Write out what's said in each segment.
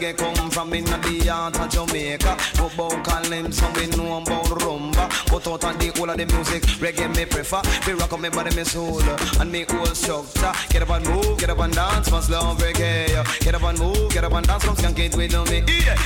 reggae come from in the heart of Jamaica. No about Kalim, so we know about rumba. But out of the whole of the music, reggae me prefer. We rock up my body, my soul, and me whole structure. Get up and move, get up and dance, must love reggae. Get up and move, get up and dance, come skank it with me.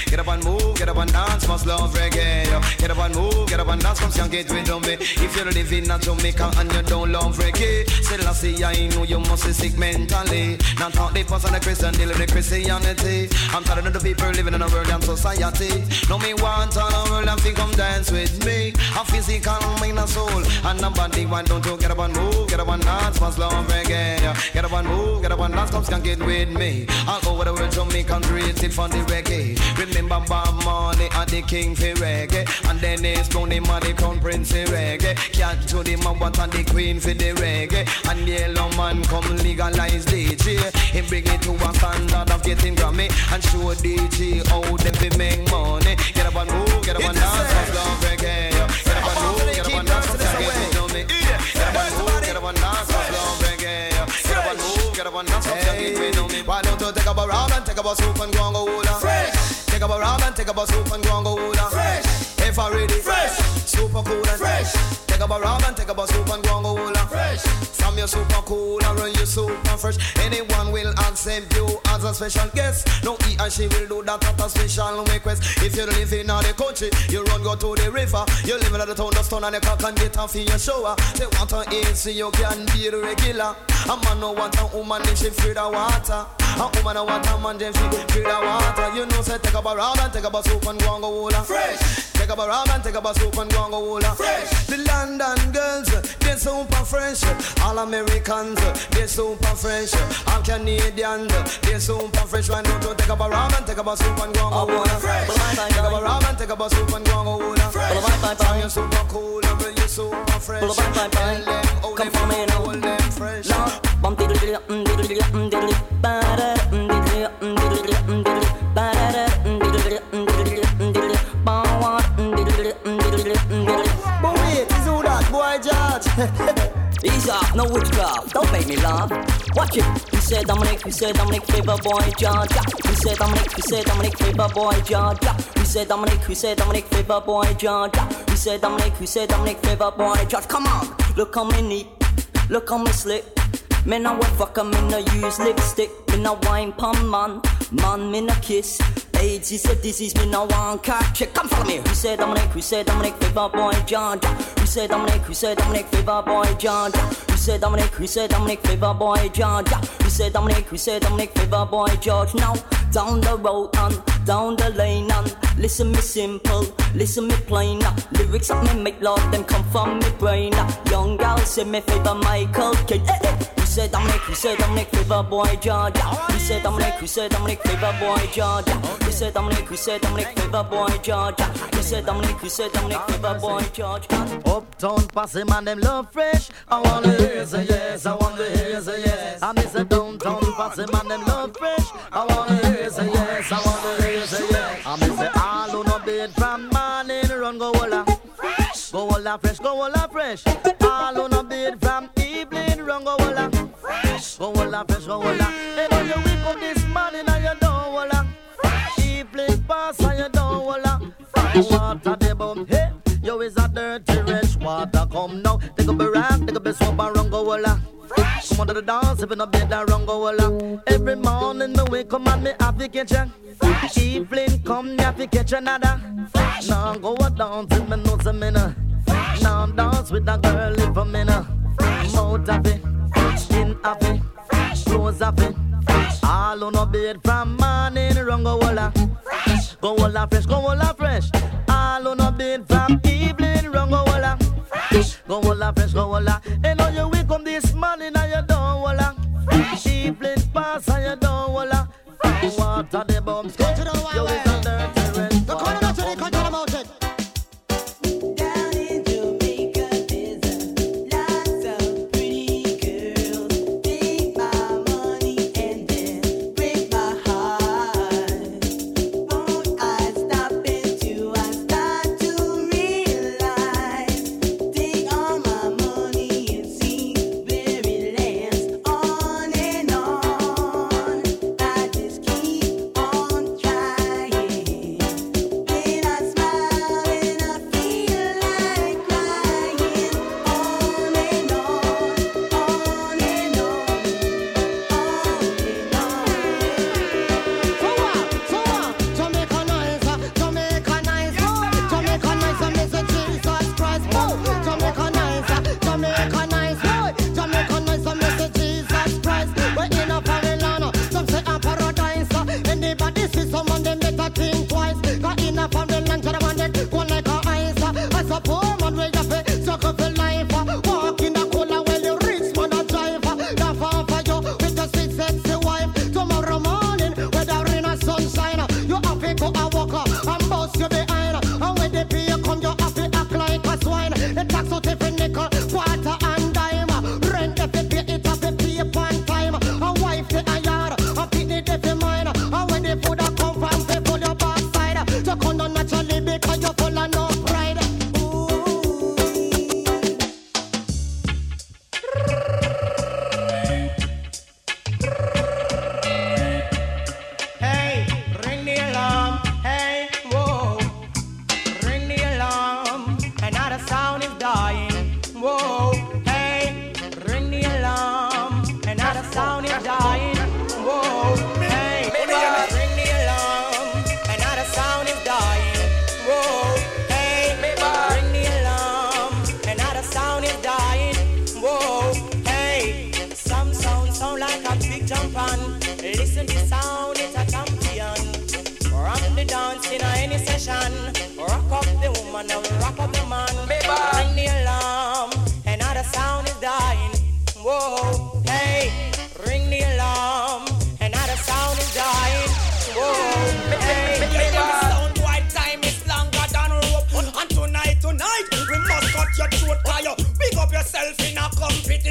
Get up and move, get up and dance, must love reggae. Get up and move, get up and dance, come skank it with me. If you live in Jamaica and you don't love reggae, Selassie, I know you must be sick mentally. Not how they pass on the Christian, they live the Christianity. I'm tired of the people living in a world and society. No me want all the world and think come dance with me. A physical, mind and soul, and nobody. Why don't you get up and move, get up and dance, must love reggae. Get up and move, get up and dance, come skank it with me. All over the world, Jamaicans rated for the reggae. Remember Bob Marley and the King for reggae. And then it's Brown, the man, the Crown Prince for reggae. Cat to the Mambat and the Queen for the reggae. And the yellow man come legalize DJ. He bring it to a standard of getting Grammy. And show DJ how them fi make money. Get up and move, get up and dance, must love reggae. Get up and move, get up and dance, why don't you take up a round and take up a soup and go and go hula? Fresh. Take up a round and take up a soup and go and go hula. Fresh. If I read it, fresh. Super cool and fresh. Take up a round and take up a soup and go and go hula. Fresh. From your super cool and run your super fresh. Anyone will accept you as a special guest. No, he and she will do that at a special request. If you live in the country, you run go to the river. You live in the town of stone and you can't get off in your shower. They want to eat so you can be the regular. A man no want a woman if she feed the water. A woman no want a man if she feed the water. You know say take up a round and take up a soup and go and go hula. Fresh. Take up a round and take up a soup and go and go hula. Fresh. The London girls, they're super fresh. All Americans, they're super fresh. All Canadians, they're super fresh. Why don't you take up a round and take up a soup and go and go hula? Fresh. Take up a round and take up a soup and go and go hula. Fresh. You're super cool, you're super fresh. Come for me now. Fresh. Bum diddly up and diddly up and diddly bada and diddly up and diddly up and diddly bada and diddly up and diddly up and diddly bawa and diddly up and diddly up and diddly. But wait, is all that boy George? These are no witchcraft, don't make me laugh. Watch it. He said Dominic, he said Dominic, favor boy George. He said Dominic, he said Dominic, favor boy George. He said Dominic, he said Dominic, favor boy George. He said Dominic, he said Dominic, favor boy George. Come on, look how many. Look how me slick. Me no wet fucker, me no use lipstick. Me no wine palm man, man me no kiss. AIDS is a disease, me no one catch it. Come follow me. We said Dominic, favor boy George. We said Dominic, favor boy George. We said Dominic, favor boy George. We said Dominic, favor boy George. Now down the road and down the lane and listen me simple, listen me plain. Lyrics that me make love, them come from me brain. Young gal say me favor Michael Kidd. We said Dominic, favor boy George. We said Dominic, favor boy George. We said Dominic, favor boy George. We said Dominic, favor boy George. Uptown passing man, them love fresh. I want to hear say yes, I want to hear say yes. I miss a downtown passing man, them love fresh. I want to hear say yes, I want to hear say yes. I miss a all who no bed from morning run go holla. Fresh. Go holla fresh, go holla fresh. All who no bed from evening run go holla. Fresh. Go holla fresh, go holla. Hey, when you wake up this morning and you don't holla. Water they bum, hey, yo is a dirty rich water come now. Take up a rap, take up a swap and run go walla. Fresh. Come on to the dance, if you no bed and run go walla. Every morning the way come at me have to catch ya. Fresh. Evening come, me have to catch another. Fresh. Now go a dance with me no semina. Fresh. Now I'm dance with a girl if I'm in a. Fresh. Mouth happy, skin happy, clothes happy. All on a bed from morning run go walla. Go holla fresh, go holla fresh. All on a bed from evening run go holla. Fresh. Go holla fresh, go holla. And now you wake up this morning and you don't holla. Fresh. Evening pass and you don't holla. Fresh. Water the bums. Go to the wild. Yo, it's a dirty red. Go call it out to the control about it. Yeah.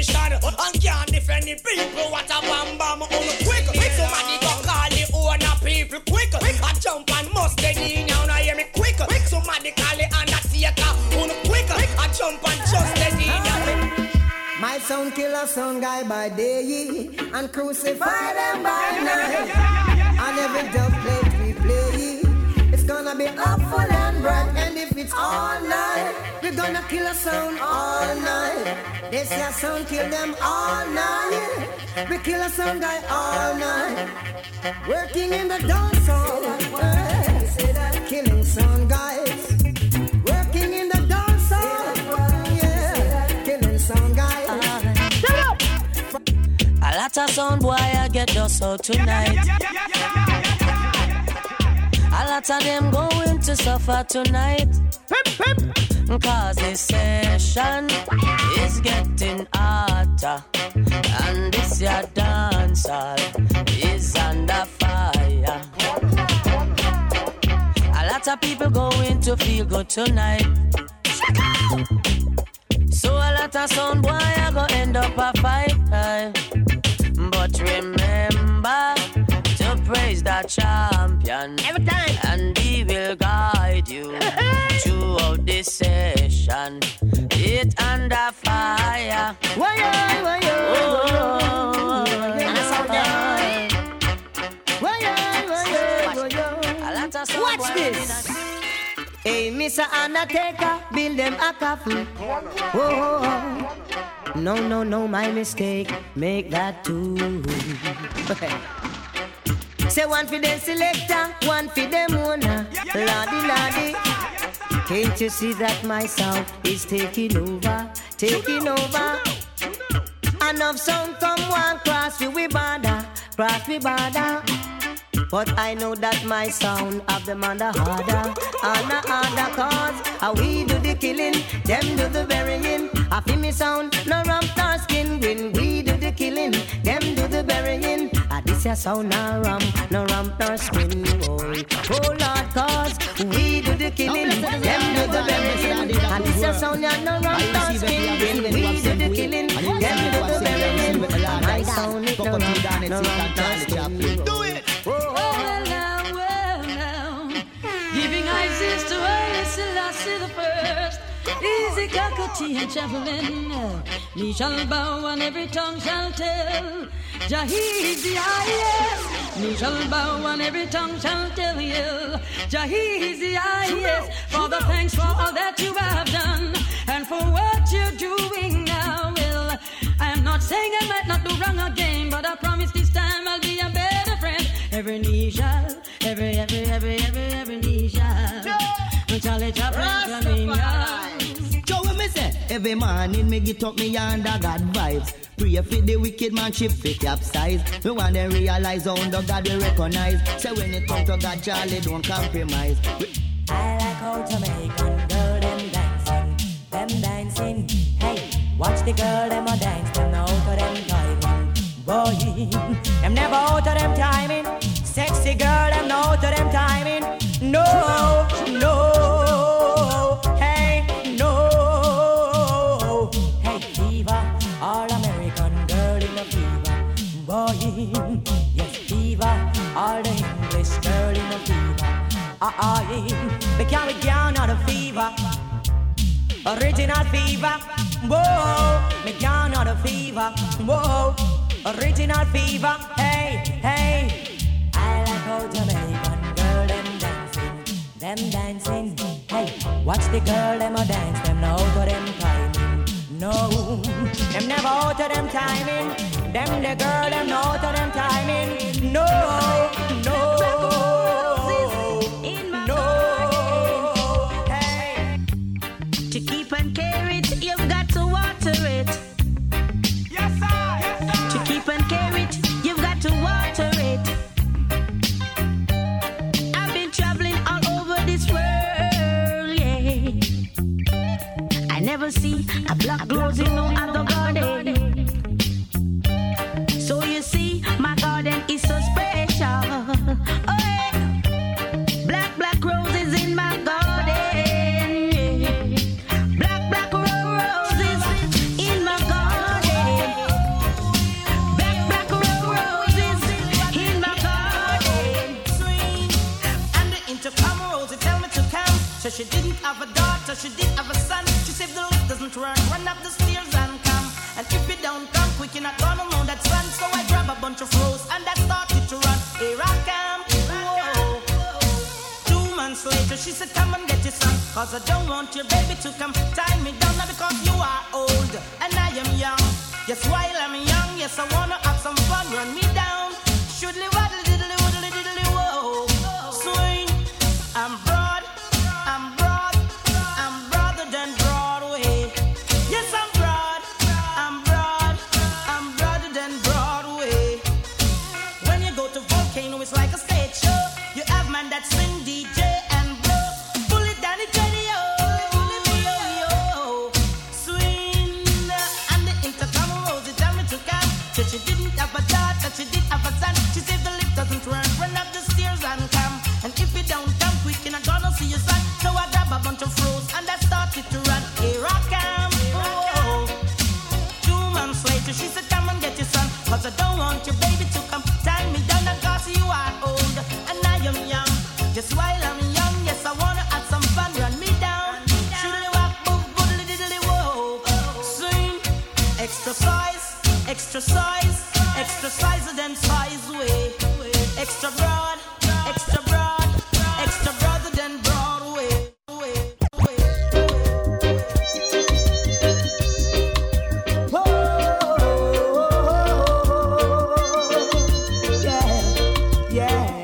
nation and can't defend the people. What a bam bam quick. Somebody go call the owner people quick. I jump and must they need now I hear me quick. Somebody call the undertaker quick. I jump and just they need now. My son kill a son guy by day and crucify them by night. And every dubplate we play, it's gonna be up full and bright. And if it's all night, we're gonna kill a son all night. This your son kill them all night. We kill a son guy all night. Working in the dance hall, killing son guys. Working in the dance hall, yeah, killing son guys. A lot of sound boy I get just out tonight. A lot of them going to suffer tonight. Cause this session is getting hotter. And this your dance hall is under fire. A lot of people going to feel good tonight. So a lot of sound boy I go end up a fight. But remember to praise the champion every time, and he will guide you throughout this session. It's under fire. Watch this. Hey, Mr. Undertaker, build them a coffin. No, my mistake. Make that two. Say one for the selector, one for the owner. Lordy. Can't you see that my sound is taking over? Enough sound come one cross we border. But I know that my sound of them on the harder, on the harder cause. How we do the killing, them do the burying. I feel me sound, no rump nor skin green. We do the killing, them do the burying. I this your sound, no rump nor skin. Oh Lord, cause we do the killing, them do the burying. I this your sound, no rump nor skin green. We do the killing, them do the burying. My sound is no rump nor skin. Do it! Well now. Giving ISIS to Haile Selassie the first. Easy cockatee and javelin. Knee shall bow and every tongue shall tell. Jah is the highest. Knee shall bow and every tongue shall tell you. Jah is the highest. Father, thanks for all that you have done and for what you're doing now. Well, I am not saying I might not do wrong again, but I promise this time I'll be a better friend. Every knee shall, every knee shall. Joe, when me say every morning me get up me under God vibes. Pray for the wicked man, chip fit capsize. We want them realize how under God we recognize. Say when it comes to God, Charlie don't compromise. I like how Jamaican girl them dancing. Hey, watch the girl them a dance, them out of them timing. Boy, them never out of them timing. Sexy girl, them out of them timing. No, hey, diva, all American girl in a fever, boy, yes, diva, all the English girl in a fever, they can't be down on a fever, original fever, whoa, me down on a fever, whoa, original fever, hey, I like how Jamaican girl them dancing. Hey, watch the girl them a dance, them no out of them timing. No, them never out of them timing. Them the girl them no out of them timing. No. Hey, to keep and care it, you've got to water it. Yes sir. To keep and care it, you've got to water it. Never see a black rose in no other garden. So you see, my garden is so special. Oh, yeah. Black roses in my garden. Black roses in my garden. She didn't have a daughter, she didn't have a son. She said the lift doesn't work, run up the stairs and come. And if you don't come quick, you're not gonna know that's fun. So I grab a bunch of rose and I started to run. Here I come, whoa. 2 months later, she said, come and get your son, cause I don't want your baby to come tie me down. Now because you are old and I am young. Yes, while I'm young, yes, I wanna have some fun. Run me down, shoodly waddle diddly waddle diddly whoa. Swing, I'm broad, I'm broad, I'm broader than Broadway. Yes, I'm broad, I'm broad, I'm broader than Broadway. When you go to Volcano, it's like a stage show. You have man that sing, DJ and blow. Pull it down, it's ready, yo. Swing, and the intercom rose it down to camp. So she didn't have a dot, and she did have a son. She said the lift doesn't run, run up the stairs and come. And if you don't come quick, you're not gonna see your son. So I grab a bunch of rose and I started to run. Here I come, whoa. 2 months later, she said, come and get your son, cause I don't want your baby to come tie me down. Cause you are old and I am young. Just while I'm young, yes, I wanna have some fun. Run me down, shoodly wop, boodly diddly whoa. Swing, exercise, exercise, exercise then size way. Extra broad, extra broad, extra broader than Broadway. Whoa, yeah, yeah. Whoa, now, ooh, yeah, yeah.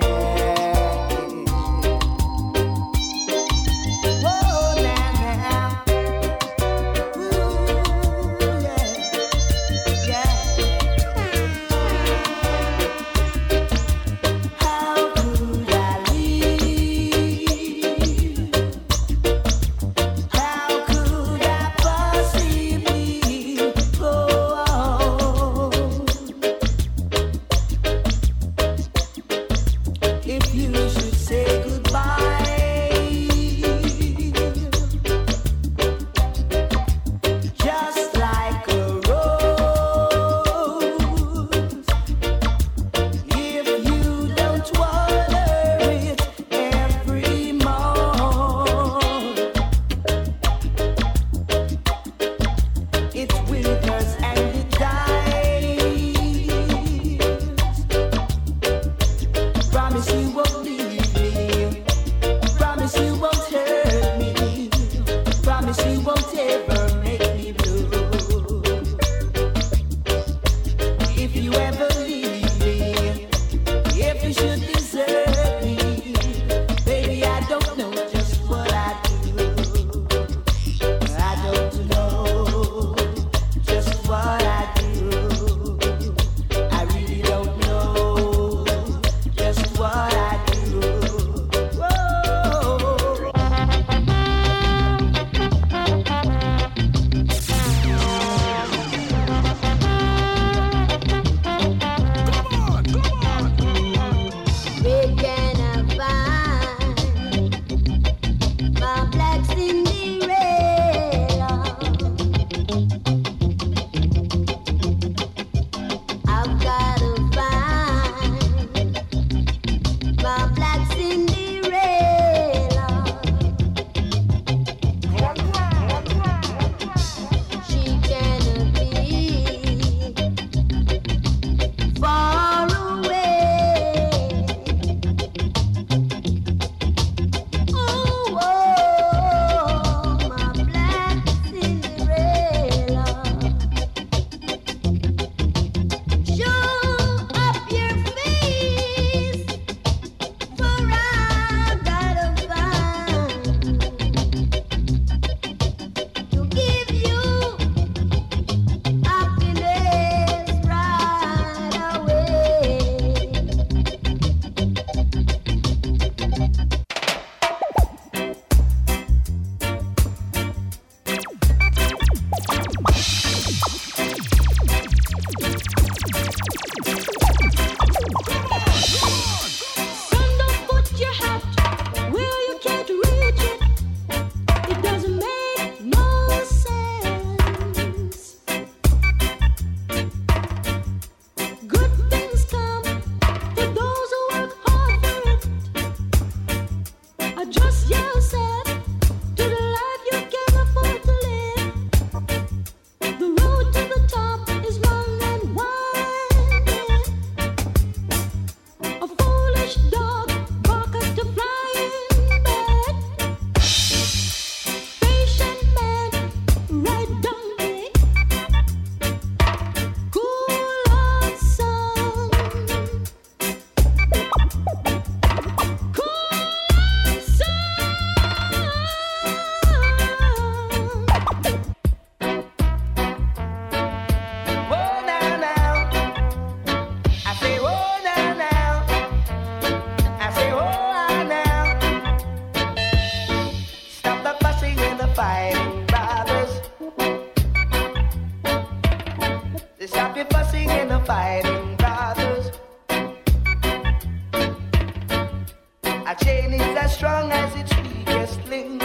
A chain is as strong as its weakest link.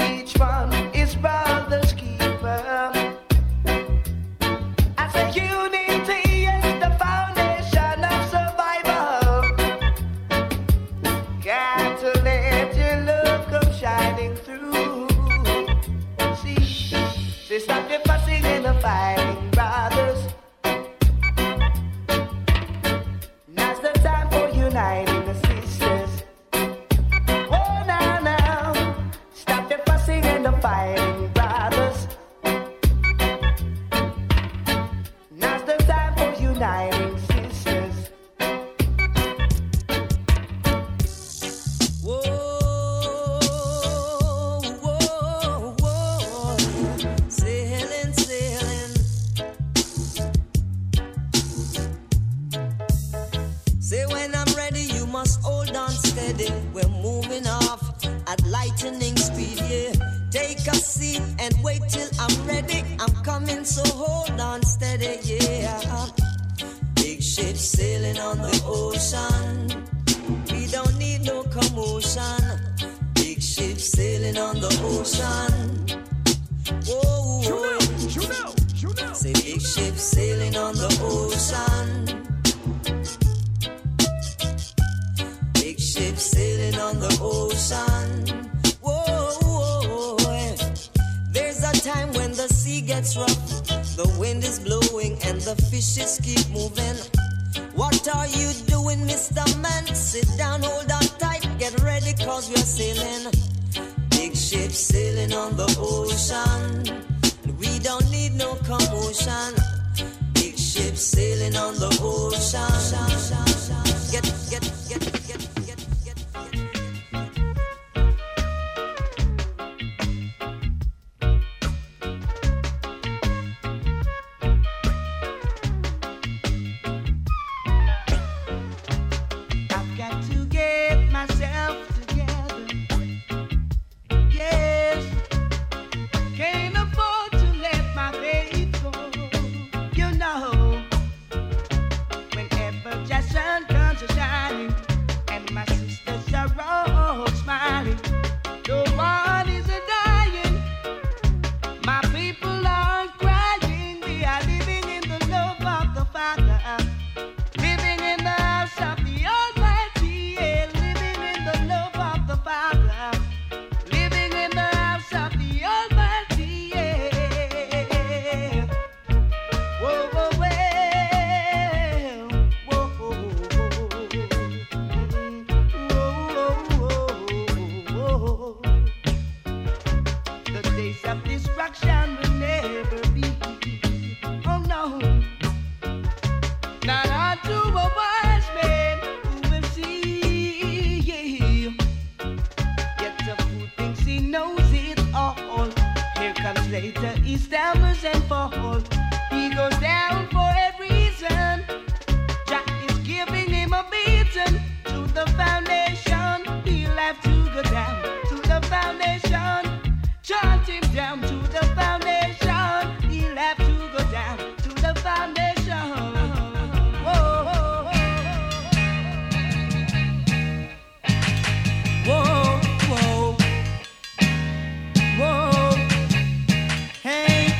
Each one is brother's keeper. As a unity is the foundation of survival. Got to let your love come shining through. See, they stop the fussing and the fighting, brothers. Uniting the sisters. Oh, now, now. Stop the fussing and the fighting, brothers. Now's the time for uniting sisters. Whoa, whoa, whoa. Sailing, sailing. Say when I'm must hold on steady, we're moving off at lightning speed, yeah. Take a seat and wait till I'm ready. I'm coming, so hold on steady, yeah. Big ships sailing on the ocean. We don't need no commotion. Big ships sailing on the ocean. Whoa, whoa. You know. Say big ships sailing on the ocean. Ships sailing on the ocean. Whoa, whoa, whoa. There's a time when the sea gets rough, the wind is blowing and the fishes keep moving. What are you doing, Mr. Man? Sit down, hold on tight, get ready, cause we're sailing. Big ships sailing on the ocean. We don't need no commotion. Big ships sailing on the ocean. Get. Hey,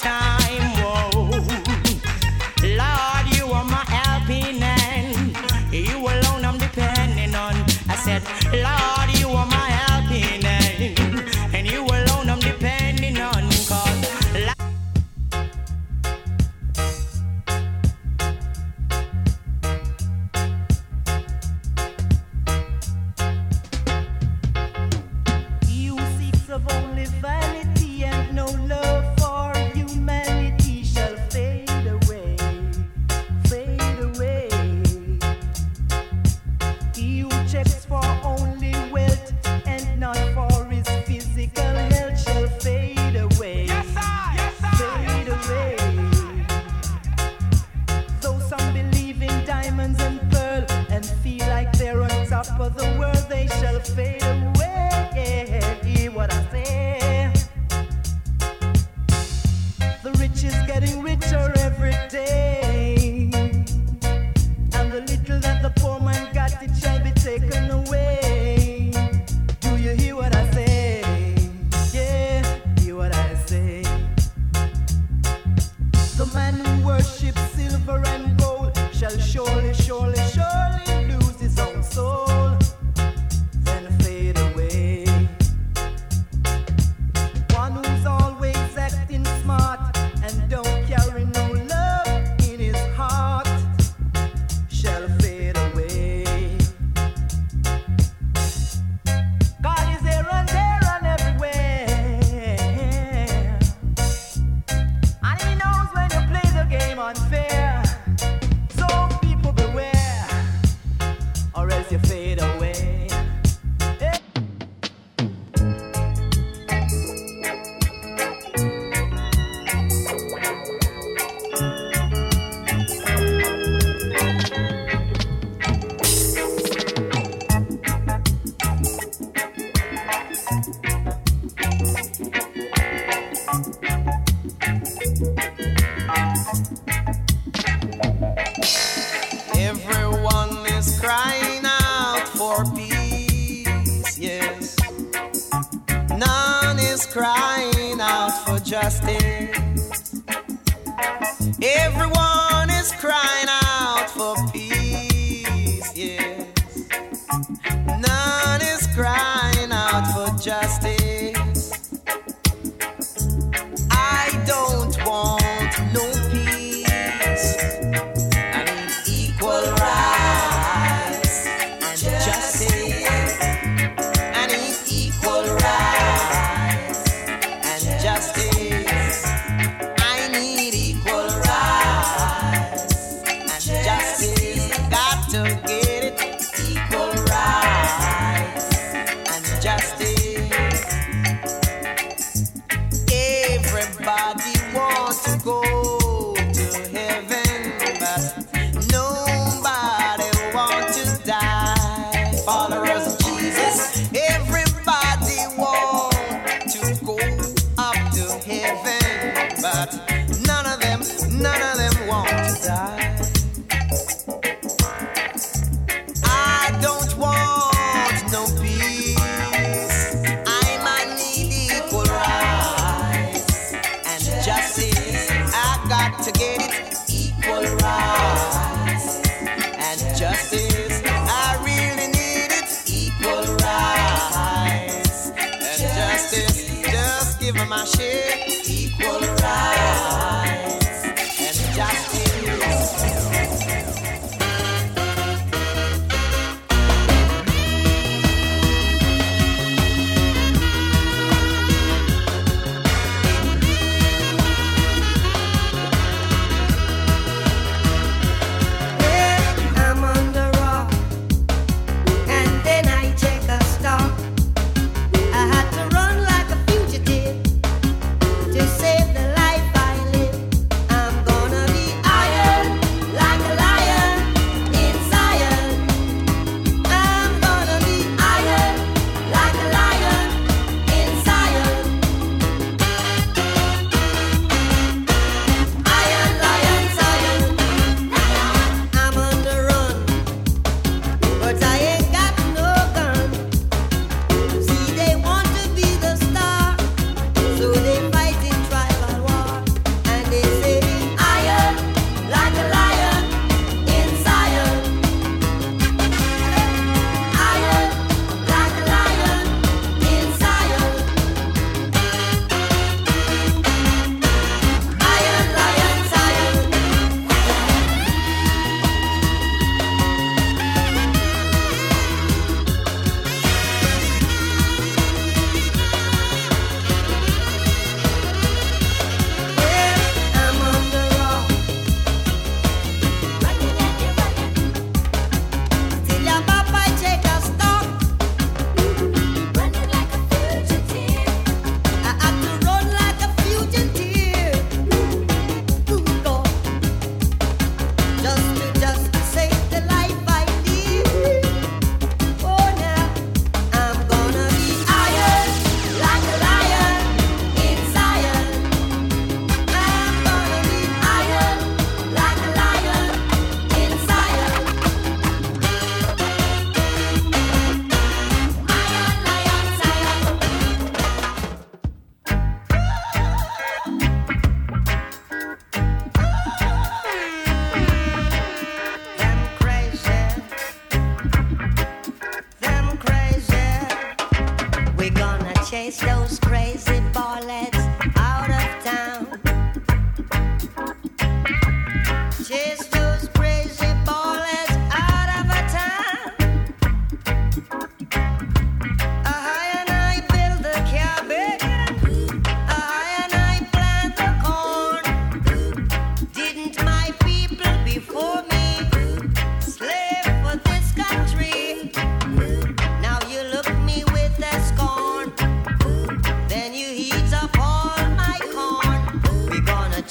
time, whoa. Lord, you are my helping hand, you alone I'm depending on. I said, Lord, you are my helping hand, and you alone I'm depending on. Equal rights and justice.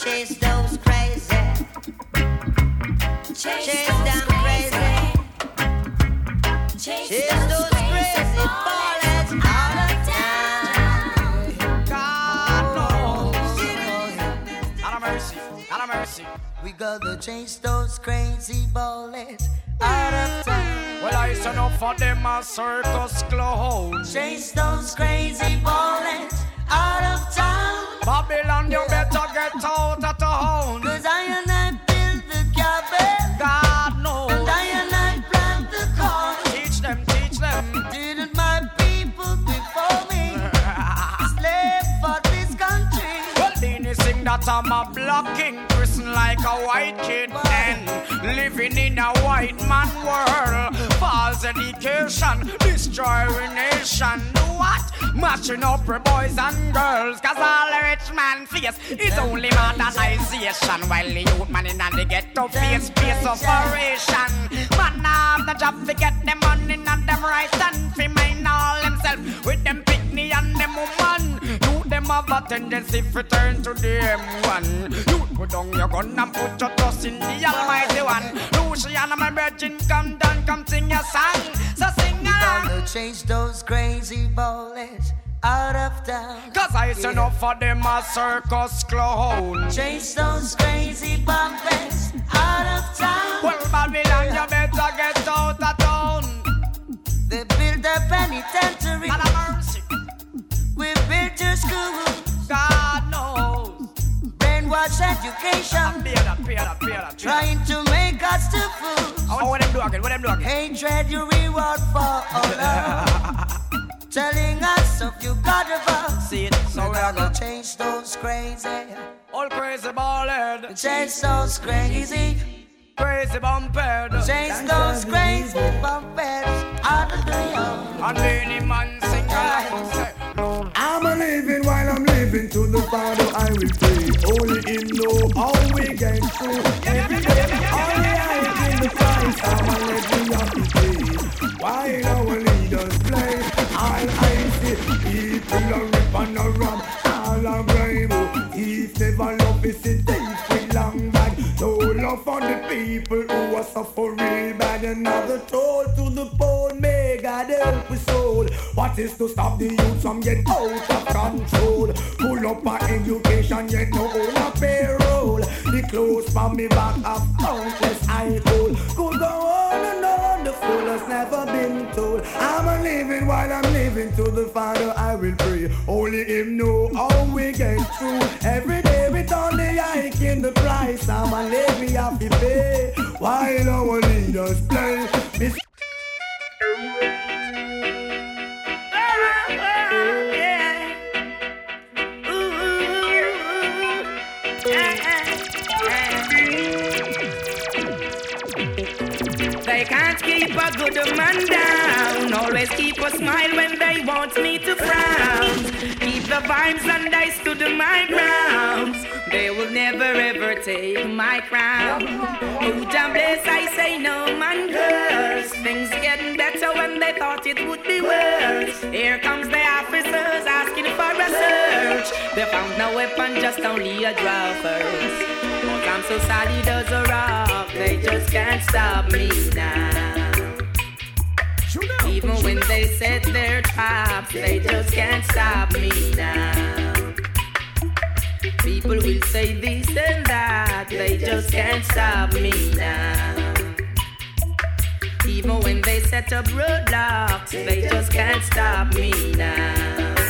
chase those crazy. Chase them crazy. Chase those crazy ballers out of town. God knows. Out of mercy. Out of mercy. We gotta chase those crazy ballers out of town. Well, I said no for them a circus clown. Chase those crazy ballers out of town. Babylon, you better get out of town. Cause I and I build the cabin. God knows. And I and I plant the corn. Teach them, teach them. Didn't my people before me slave for this country? Well, Dini sing that I'm a blocking person like a white kid. But and living in a white man world. False education, destroy a nation. What? Matching up for boys and girls. Cause all the rich man face is only modernization. While the youth man in and they get to face operation. Man have the job to get them money and them rights. And fi mind all themselves with them picnic and them woman. You them have a tendency to turn to them one. You put down your gun and put your trust in the almighty one. Luciana my virgin, come down, come sing your song. So sing along. Chase those crazy ballers out of town. Cause I said no for them a circus clown. Chase those crazy bumpers out of town. Well, Babylon, you better get out of town. They build a penitentiary. Out of mercy. We built your schools. God knows. Brainwash education. Trying to make us to fools. Oh, what them do again? What them do again? Hatred you reward for all. Telling us if you got about. See it, so we're gonna change those crazy. All crazy ballad. Change those crazy. Crazy bumpers. Change those crazy bumpers. Out of the yard. And many man sing along. I'm a living while I'm living. To the Father I will pray. Only Him know how we get through. Every day, only I in the Christ. I'm a living of the day. While our leaders play. All I see, people are rip and a ram, all are grime. If never love is a thief with long bag. No love for the people who are suffering bad. Another toll to the poor, may God help us all. What is to stop the youth from getting out of control? Pull up our education, yet no own a payroll. The clothes from me back of countless I hold. Could go on and on, the fool has never been told. I'm a living while I'm living, to the Father I will pray. Only Him know how we get through. Every day with only hike in the price. I'm a living off the pay while our leaders play. They can't keep a good man down. Always keep a smile when they want me to frown. Keep the vibes and I stood my ground. They will never ever take my crown. Who damn bless I say no man curse. Things getting better when they thought it would be worse. Here comes the officers asking for a search. They found no weapon, just only a draw first. I'm so sorry, those are rough. They just can't stop me now. Even when they set their traps, they just can't stop me now. People will say this and that, they just can't stop me now. Even when they set up roadblocks, they just can't stop me now.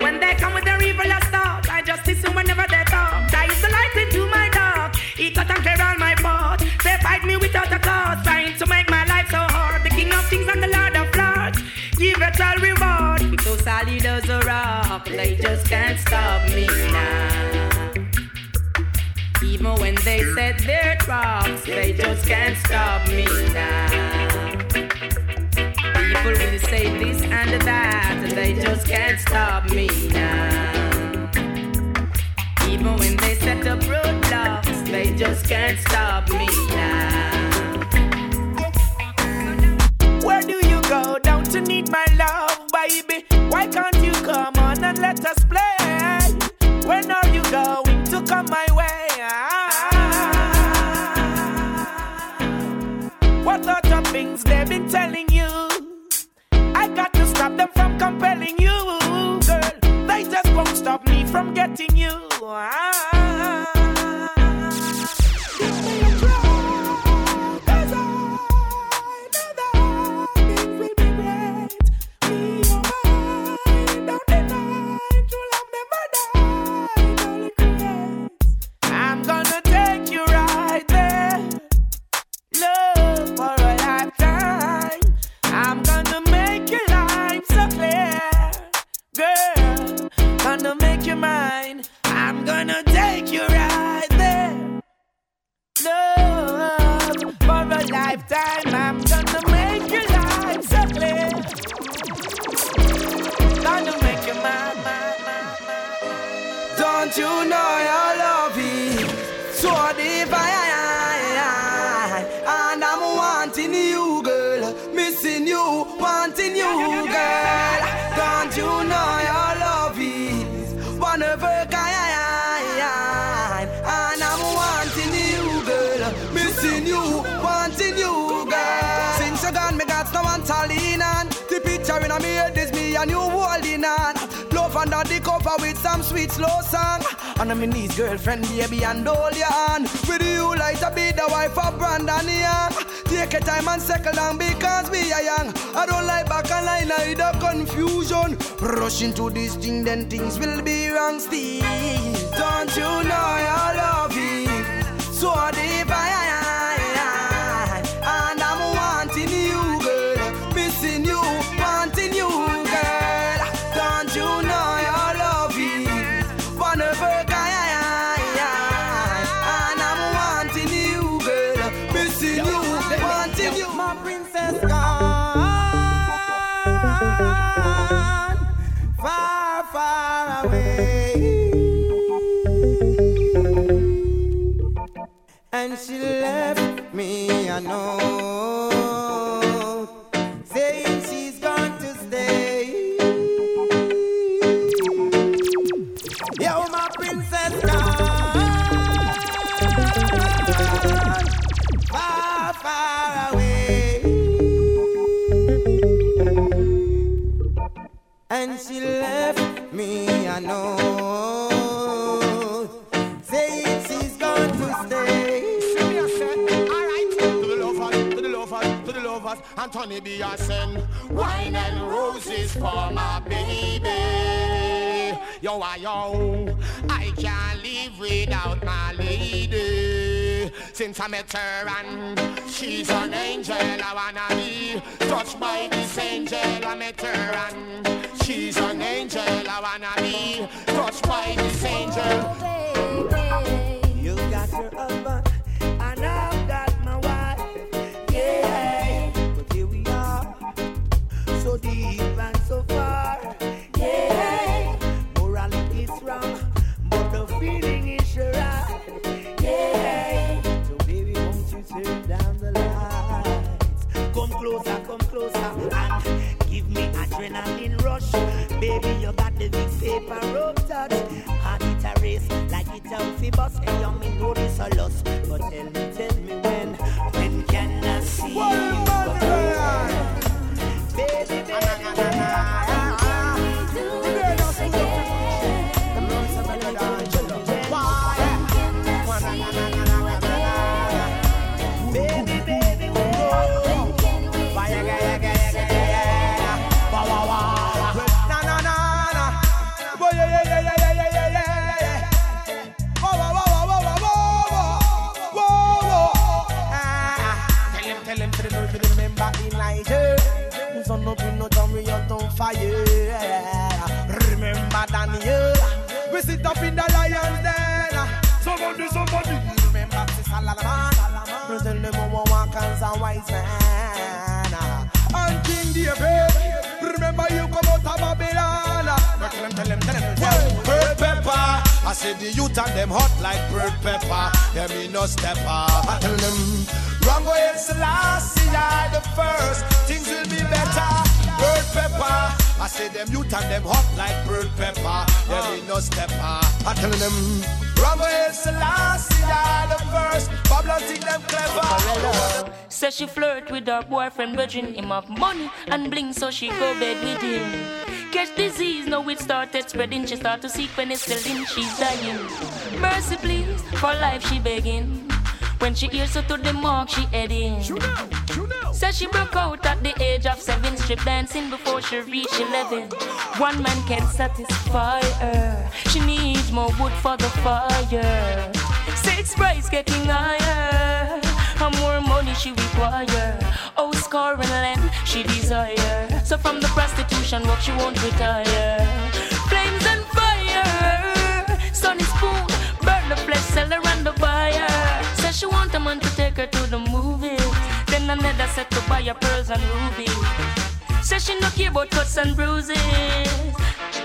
When they come with their evil assault, I just listen whenever they talk. I use the light into my dark. He cut and clear all my fault. They fight me without a cause, trying to make my life so hard. The King of Kings and the Lord of Lords, give it all reward. So solid does a rock, they just can't stop me now. Even when they set their traps, they just can't stop me now. People will say this and that, they just can't stop me now. Even when they set up roadblocks, they just can't stop me now. Where do you go? Don't you need my love, baby? Why can't you come on and let us play? When are you going? Into this thing, then things will be wrong still. Don't you know your love is so divine? And I'm wanting you, girl, missing you, wanting you, girl. Don't you know your love is one of a kind? And I'm wanting you, girl, missing you, wanting you, my princess girl. Far, far away, and she left me a note saying she's going to stay. Yo, my princess gone, far, far away. And she left me a note saying she's going to stay. To the lovers, and Tony B. I send wine and roses for my baby. Yo, I can't live without my lady. Since I met her and she's an angel, I wanna be touched by this angel. I met her and she's an angel, I wanna be touched by this angel. Oh, baby, you got your oven, and I've got my wife. Yeah, but here we are, so deep and so far. Yeah, morality is wrong, but the feeling is right. Yeah, so baby, won't you turn down the lights? Come closer, and give me adrenaline rush. Baby, you got the big paper rope touch. Hard it a race, like it a fee bus. And young me know this a loss. But tell me when can I see what you? Baby, baby, fire. Remember Daniel, we sit up in the lion's den. Somebody remember Solomon. Tell them how walkers and wise men. And King David, remember you come out of Babylon. Tell them. Bird pepper, I said the youth and them hot like bird pepper. Them me no stepper. I tell them wrong way is last. See I the first. Things will be better. Bird pepper, I say them youth and them hot like bird pepper. There ain't no stepper. I tell them, Bravo is the last, yeah, the first. Pablo think them clever. Says she flirt with her boyfriend, virgin him of money and bling, so she go bed with him. fresh disease. Now it started spreading. She started to seek when it's still in. She's dying. Mercy please, for life she begging. When she hears her to the mark, she heading. Says she broke out at the age of 7, strip dancing before she reached 11. One man can't satisfy her. She needs more wood for the fire. Six price getting higher. How more money she require. Oh, score and land she desire. So from the prostitution work she won't retire. Flames and fire. Sun is food. Burn the flesh, seller and the buyer. Says she want a man to take her to the movies. Then another set to buy her pearls and rubies. Says she no care about cuts and bruises.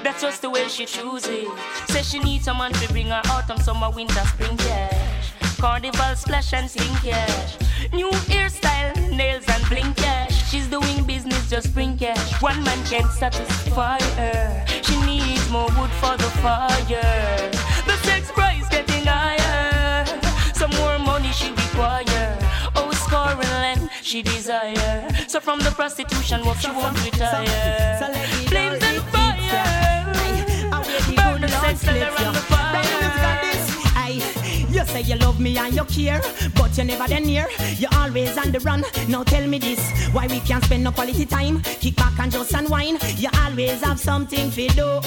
That's just the way she chooses. Says she needs a man to bring her autumn, summer, winter, spring cash. Carnival splash and sing cash. New hairstyle, nails and bling cash. She's doing business, just bring cash. One man can't satisfy her. She needs more wood for the fire. The sex price getting higher. Some more money she require. Oh, score and land she desire. So from the prostitution work she won't retire. Flames and fire. Burn the sex and around the fire. You say you love me and you care, but you're never then near. You're always on the run. Now tell me this, why we can't spend no quality time? Kick back and just unwind. You always have something for do. Oh,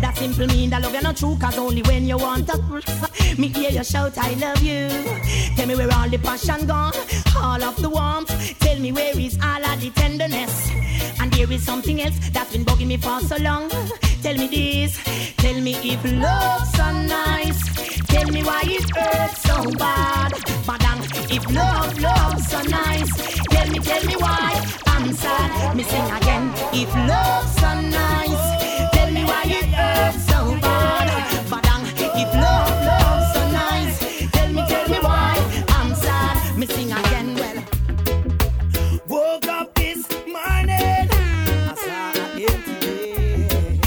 that simple mean that love you're not true. Cause only when you want to me hear you shout I love you. Tell me where all the passion gone, all of the warmth. Tell me where is all of the tenderness. And there is something else that's been bugging me for so long. Tell me this, tell me if love's so nice. Tell me why it hurts so bad. Madam, if love's so nice. Tell me why I'm sad. Me sing again. If love's so nice. Tell me why it hurts so bad. Madam, if love's so nice. Tell me why I'm sad. Me sing again. Well, woke up this morning. I saw you today.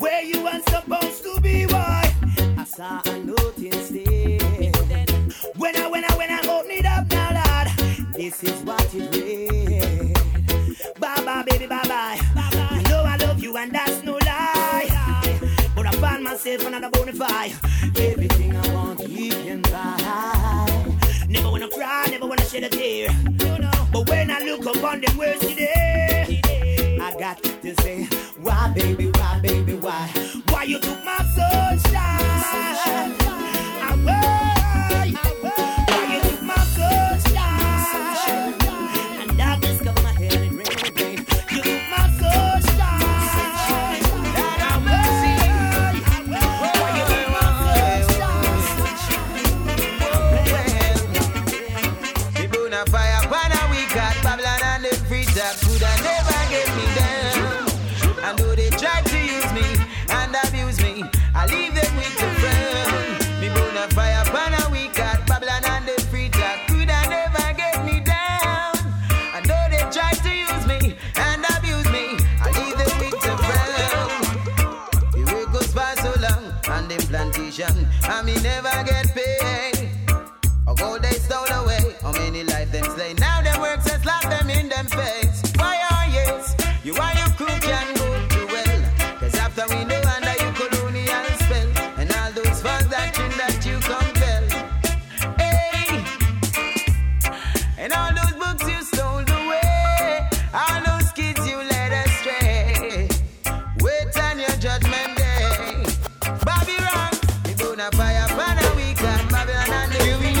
Where you weren't supposed to be, why? I saw a notice there. When I open it up now, lad, this is what it read. Bye-bye, baby, bye-bye. You know I love you and that's no lie. But I found myself another bonafide. Everything I want you can buy. Never wanna cry, never wanna shed a tear. But when I look upon them words today, I got to say, why, baby, why, baby, why? Why you took my sunshine? Why you took my sunshine? And I just got my head in rain. You took my sunshine. Why you took my sunshine? The Bona Fire, Pana, we got Babylon and the free that could have never get me down. I know they tried to use me and abuse me. I leave them with the friend. Me Bona Fire, Pana, we got Babylon and the free that could have never get me down. I know they tried to use me and abuse me. I leave them with the friend. The way goes by so long on them plantation, and me never get paid. Or gold they stole away, how many life them slay. Now them works and slap them in them face. Why are yes? You are you crook and go to well. Cause after we know and that you could only and spell. And all those fans that you compel. Hey! And all those books you stole away. All those kids you led astray. Wait on your judgment day. Babylon, we gonna fire, but we got Babylon and the